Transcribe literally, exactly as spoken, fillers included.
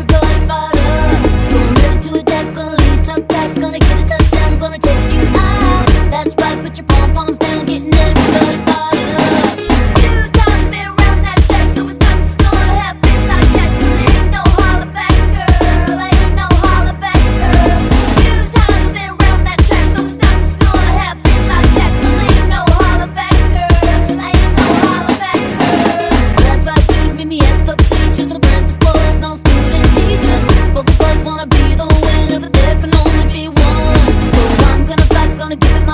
Give it